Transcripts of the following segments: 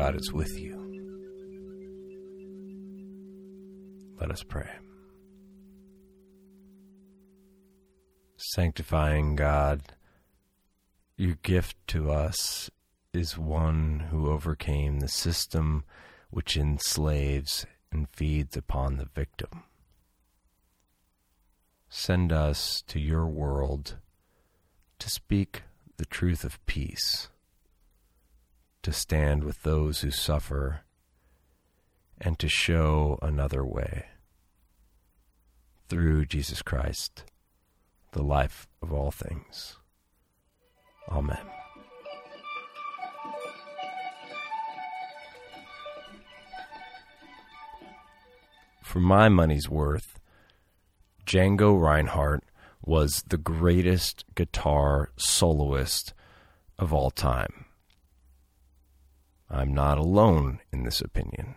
God is with you. Let us pray. Sanctifying God, your gift to us is one who overcame the system which enslaves and feeds upon the victim. Send us to your world to speak the truth of peace, to stand with those who suffer, and to show another way. Through Jesus Christ, the life of all things. Amen. For my money's worth, Django Reinhardt was the greatest guitar soloist of all time. I'm not alone in this opinion.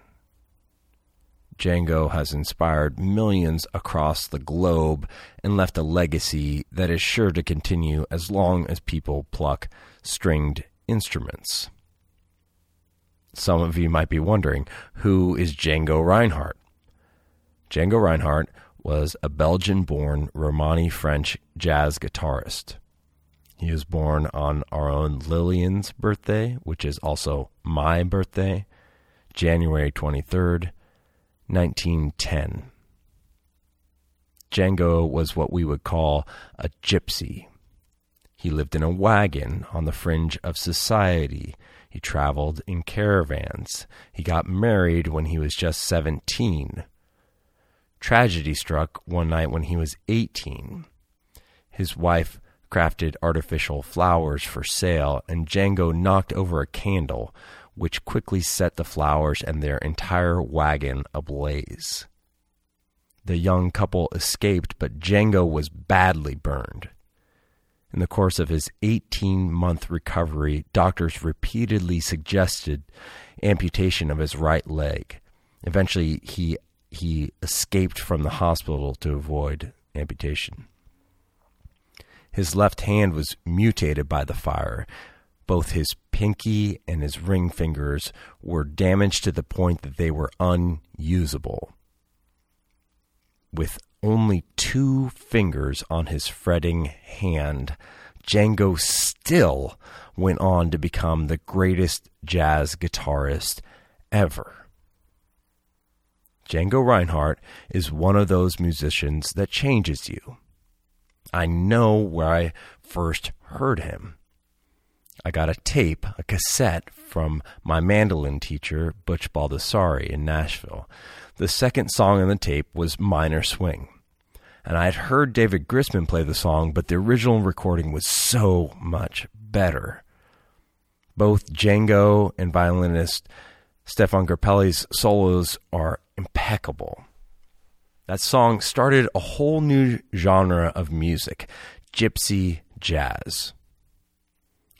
Django has inspired millions across the globe and left a legacy that is sure to continue as long as people pluck stringed instruments. Some of you might be wondering, who is Django Reinhardt? Django Reinhardt was a Belgian-born Romani-French jazz guitarist. He was born on our own Lillian's birthday, which is also my birthday, January 23rd, 1910. Django was what we would call a gypsy. He lived in a wagon on the fringe of society. He traveled in caravans. He got married when he was just 17. Tragedy struck one night when he was 18. His wife crafted artificial flowers for sale, and Django knocked over a candle, which quickly set the flowers and their entire wagon ablaze. The young couple escaped, but Django was badly burned. In the course of his 18-month recovery, doctors repeatedly suggested amputation of his right leg. Eventually, he escaped from the hospital to avoid amputation. His left hand was mutated by the fire. Both his pinky and his ring fingers were damaged to the point that they were unusable. With only 2 fingers on his fretting hand, Django still went on to become the greatest jazz guitarist ever. Django Reinhardt is one of those musicians that changes you. I know where I first heard him. I got a tape, a cassette, from my mandolin teacher, Butch Baldassari, in Nashville. The second song on the tape was Minor Swing. And I had heard David Grisman play the song, but the original recording was so much better. Both Django and violinist Stefan Grappelli's solos are impeccable. That song started a whole new genre of music, gypsy jazz.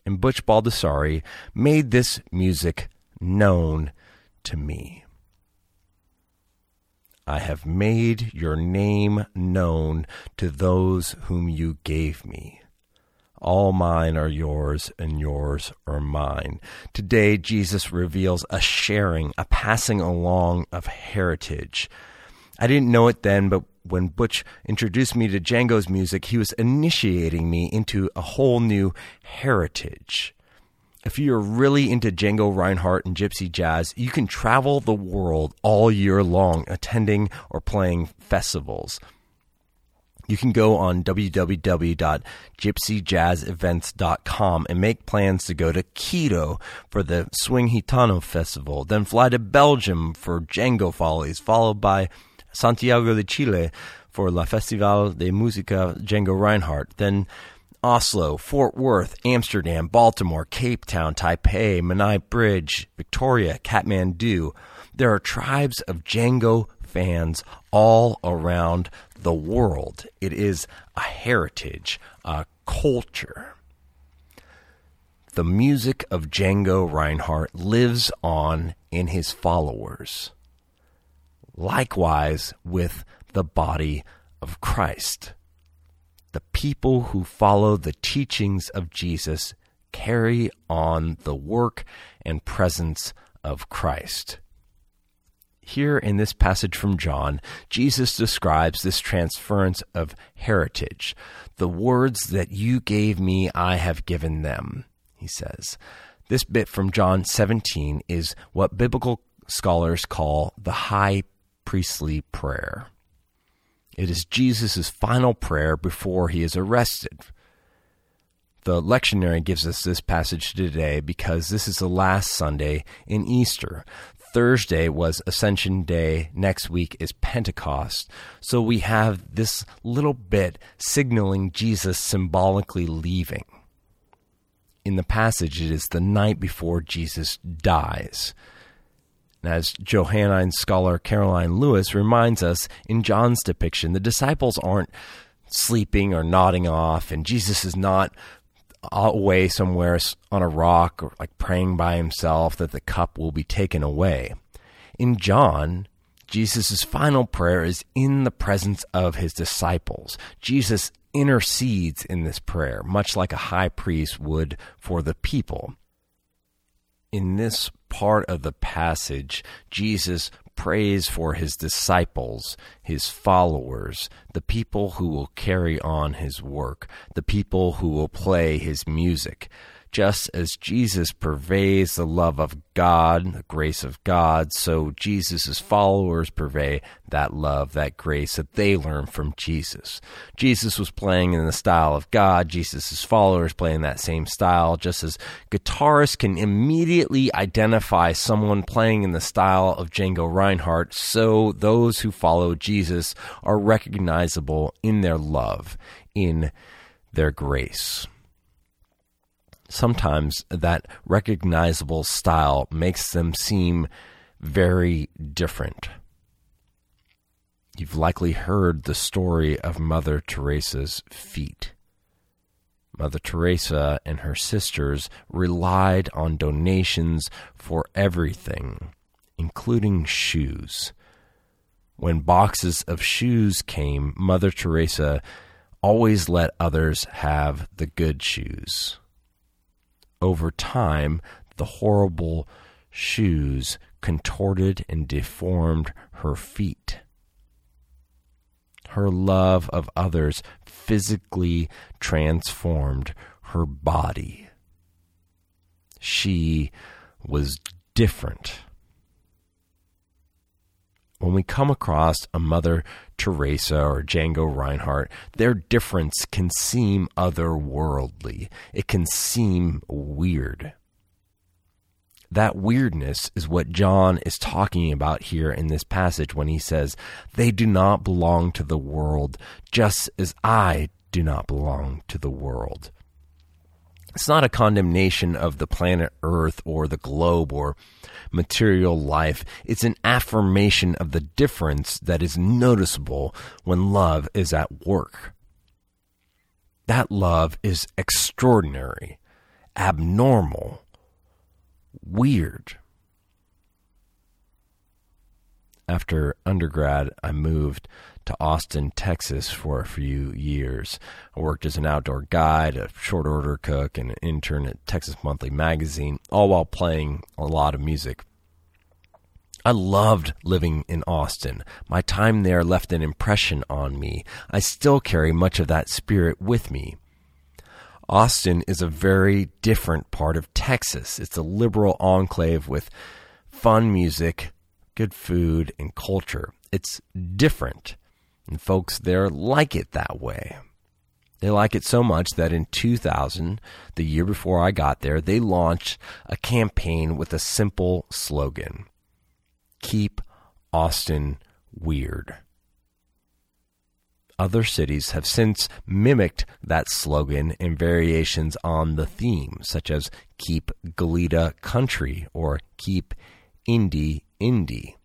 And Butch Baldassari made this music known to me. I have made your name known to those whom you gave me. All mine are yours, and yours are mine. Today, Jesus reveals a sharing, a passing along of heritage. I didn't know it then, but when Butch introduced me to Django's music, he was initiating me into a whole new heritage. If you're really into Django Reinhardt and gypsy jazz, you can travel the world all year long, attending or playing festivals. You can go on www.gypsyjazzevents.com and make plans to go to Quito for the Swing Hitano Festival, then fly to Belgium for Django Follies, followed by Santiago de Chile for La Festival de Musica Django Reinhardt, then Oslo, Fort Worth, Amsterdam, Baltimore, Cape Town, Taipei, Menai Bridge, Victoria, Kathmandu. There are tribes of Django fans all around the world. It is a heritage, a culture. The music of Django Reinhardt lives on in his followers. Likewise with the body of Christ. The people who follow the teachings of Jesus carry on the work and presence of Christ. Here in this passage from John, Jesus describes this transference of heritage. The words that you gave me, I have given them, he says. This bit from John 17 is what biblical scholars call the high priestly prayer. It is Jesus' final prayer before he is arrested. The lectionary gives us this passage today because this is the last Sunday in Easter. Thursday was Ascension Day. Next week is Pentecost. So we have this little bit signaling Jesus symbolically leaving. In the passage, it is the night before Jesus dies. And as Johannine scholar Caroline Lewis reminds us, in John's depiction, the disciples aren't sleeping or nodding off, and Jesus is not away somewhere on a rock or like praying by himself that the cup will be taken away. In John, Jesus' final prayer is in the presence of his disciples. Jesus intercedes in this prayer, much like a high priest would for the people. In this part of the passage, Jesus prays for his disciples, his followers, the people who will carry on his work, the people who will play his music. Just as Jesus purveys the love of God, the grace of God, so Jesus' followers purvey that love, that grace that they learn from Jesus. Jesus was playing in the style of God. Jesus' followers play in that same style. Just as guitarists can immediately identify someone playing in the style of Django Reinhardt, so those who follow Jesus are recognizable in their love, in their grace. Sometimes that recognizable style makes them seem very different. You've likely heard the story of Mother Teresa's feet. Mother Teresa and her sisters relied on donations for everything, including shoes. When boxes of shoes came, Mother Teresa always let others have the good shoes. Over time, the horrible shoes contorted and deformed her feet. Her love of others physically transformed her body. She was different. When we come across a Mother Teresa or Django Reinhardt, their difference can seem otherworldly. It can seem weird. That weirdness is what John is talking about here in this passage when he says, they do not belong to the world, just as I do not belong to the world. It's not a condemnation of the planet Earth or the globe or material life. It's an affirmation of the difference that is noticeable when love is at work. That love is extraordinary, abnormal, weird. After undergrad, I moved to Austin, Texas for a few years. I worked as an outdoor guide, a short order cook, and an intern at Texas Monthly Magazine, all while playing a lot of music. I loved living in Austin. My time there left an impression on me. I still carry much of that spirit with me. Austin is a very different part of Texas. It's a liberal enclave with fun music, good food, and culture. It's different. And folks there like it that way. They like it so much that in 2000, the year before I got there, they launched a campaign with a simple slogan: Keep Austin Weird. Other cities have since mimicked that slogan in variations on the theme, such as Keep Galita Country or Keep Indie Indie.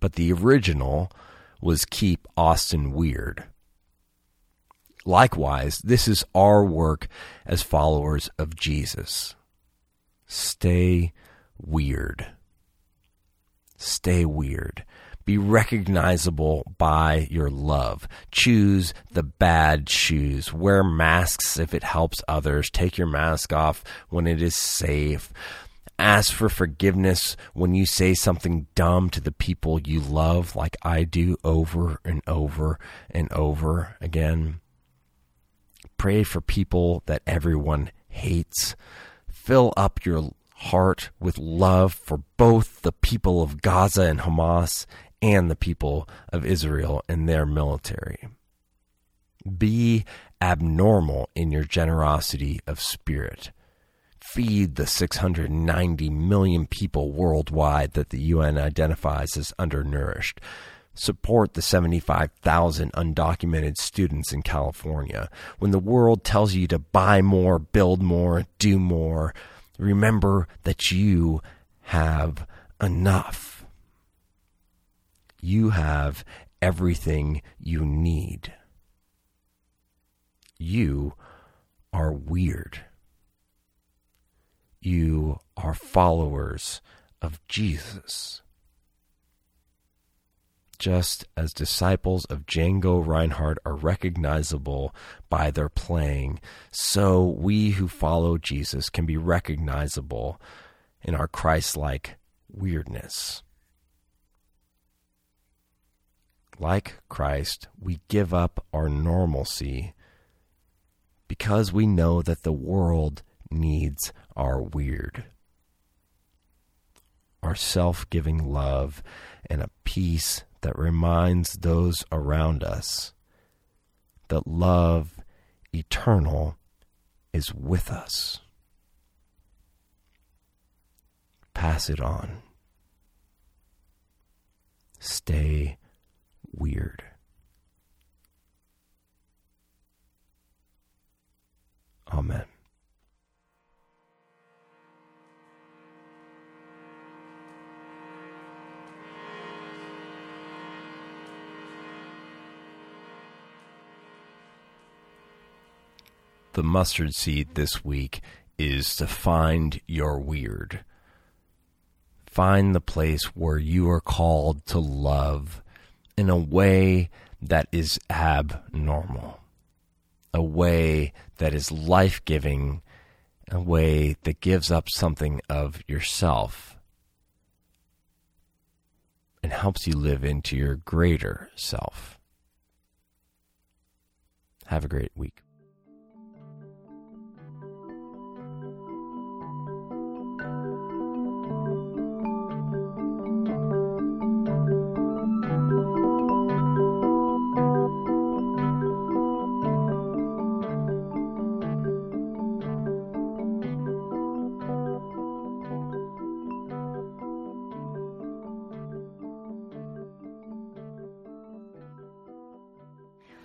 But the original was Keep Austin Weird. Likewise, this is our work as followers of Jesus. Stay weird. Stay weird. Be recognizable by your love. Choose the bad shoes. Wear masks if it helps others. Take your mask off when it is safe. Ask for forgiveness when you say something dumb to the people you love, like I do over and over and over again. Pray for people that everyone hates. Fill up your heart with love for both the people of Gaza and Hamas and the people of Israel and their military. Be abnormal in your generosity of spirit. Feed the 690 million people worldwide that the UN identifies as undernourished. Support the 75,000 undocumented students in California. When the world tells you to buy more, build more, do more, remember that you have enough. You have everything you need. You are weird. You are followers of Jesus. Just as disciples of Django Reinhardt are recognizable by their playing, so we who follow Jesus can be recognizable in our Christ-like weirdness. Like Christ, we give up our normalcy because we know that the world needs our weird. Our self-giving love and a peace that reminds those around us that love eternal is with us. Pass it on. Stay weird. Amen. The mustard seed this week is to find your weird. Find the place where you are called to love in a way that is abnormal, a way that is life-giving, a way that gives up something of yourself and helps you live into your greater self. Have a great week.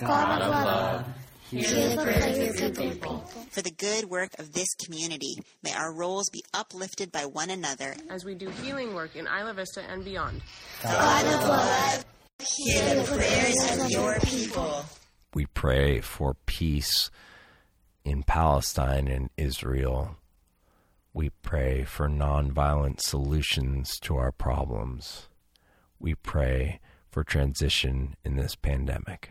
God of love, hear the prayers of your people. For the good work of this community, may our roles be uplifted by one another as we do healing work in Isla Vista and beyond. God of love, hear the prayers of your people. We pray for peace in Palestine and Israel. We pray for nonviolent solutions to our problems. We pray for transition in this pandemic.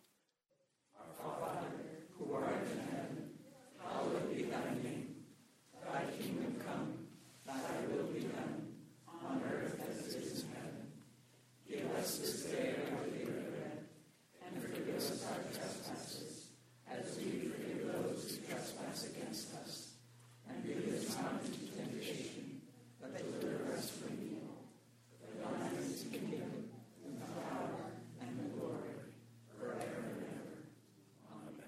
Our Father, who art in heaven, hallowed be thy name. Thy kingdom come, thy will be done, on earth as it is in heaven. Give us this day our daily bread, and forgive us our trespasses, as we forgive those who trespass against us. And lead us not into temptation, but deliver us from evil. For thine is the kingdom, and the power, and the glory, forever and ever. Amen.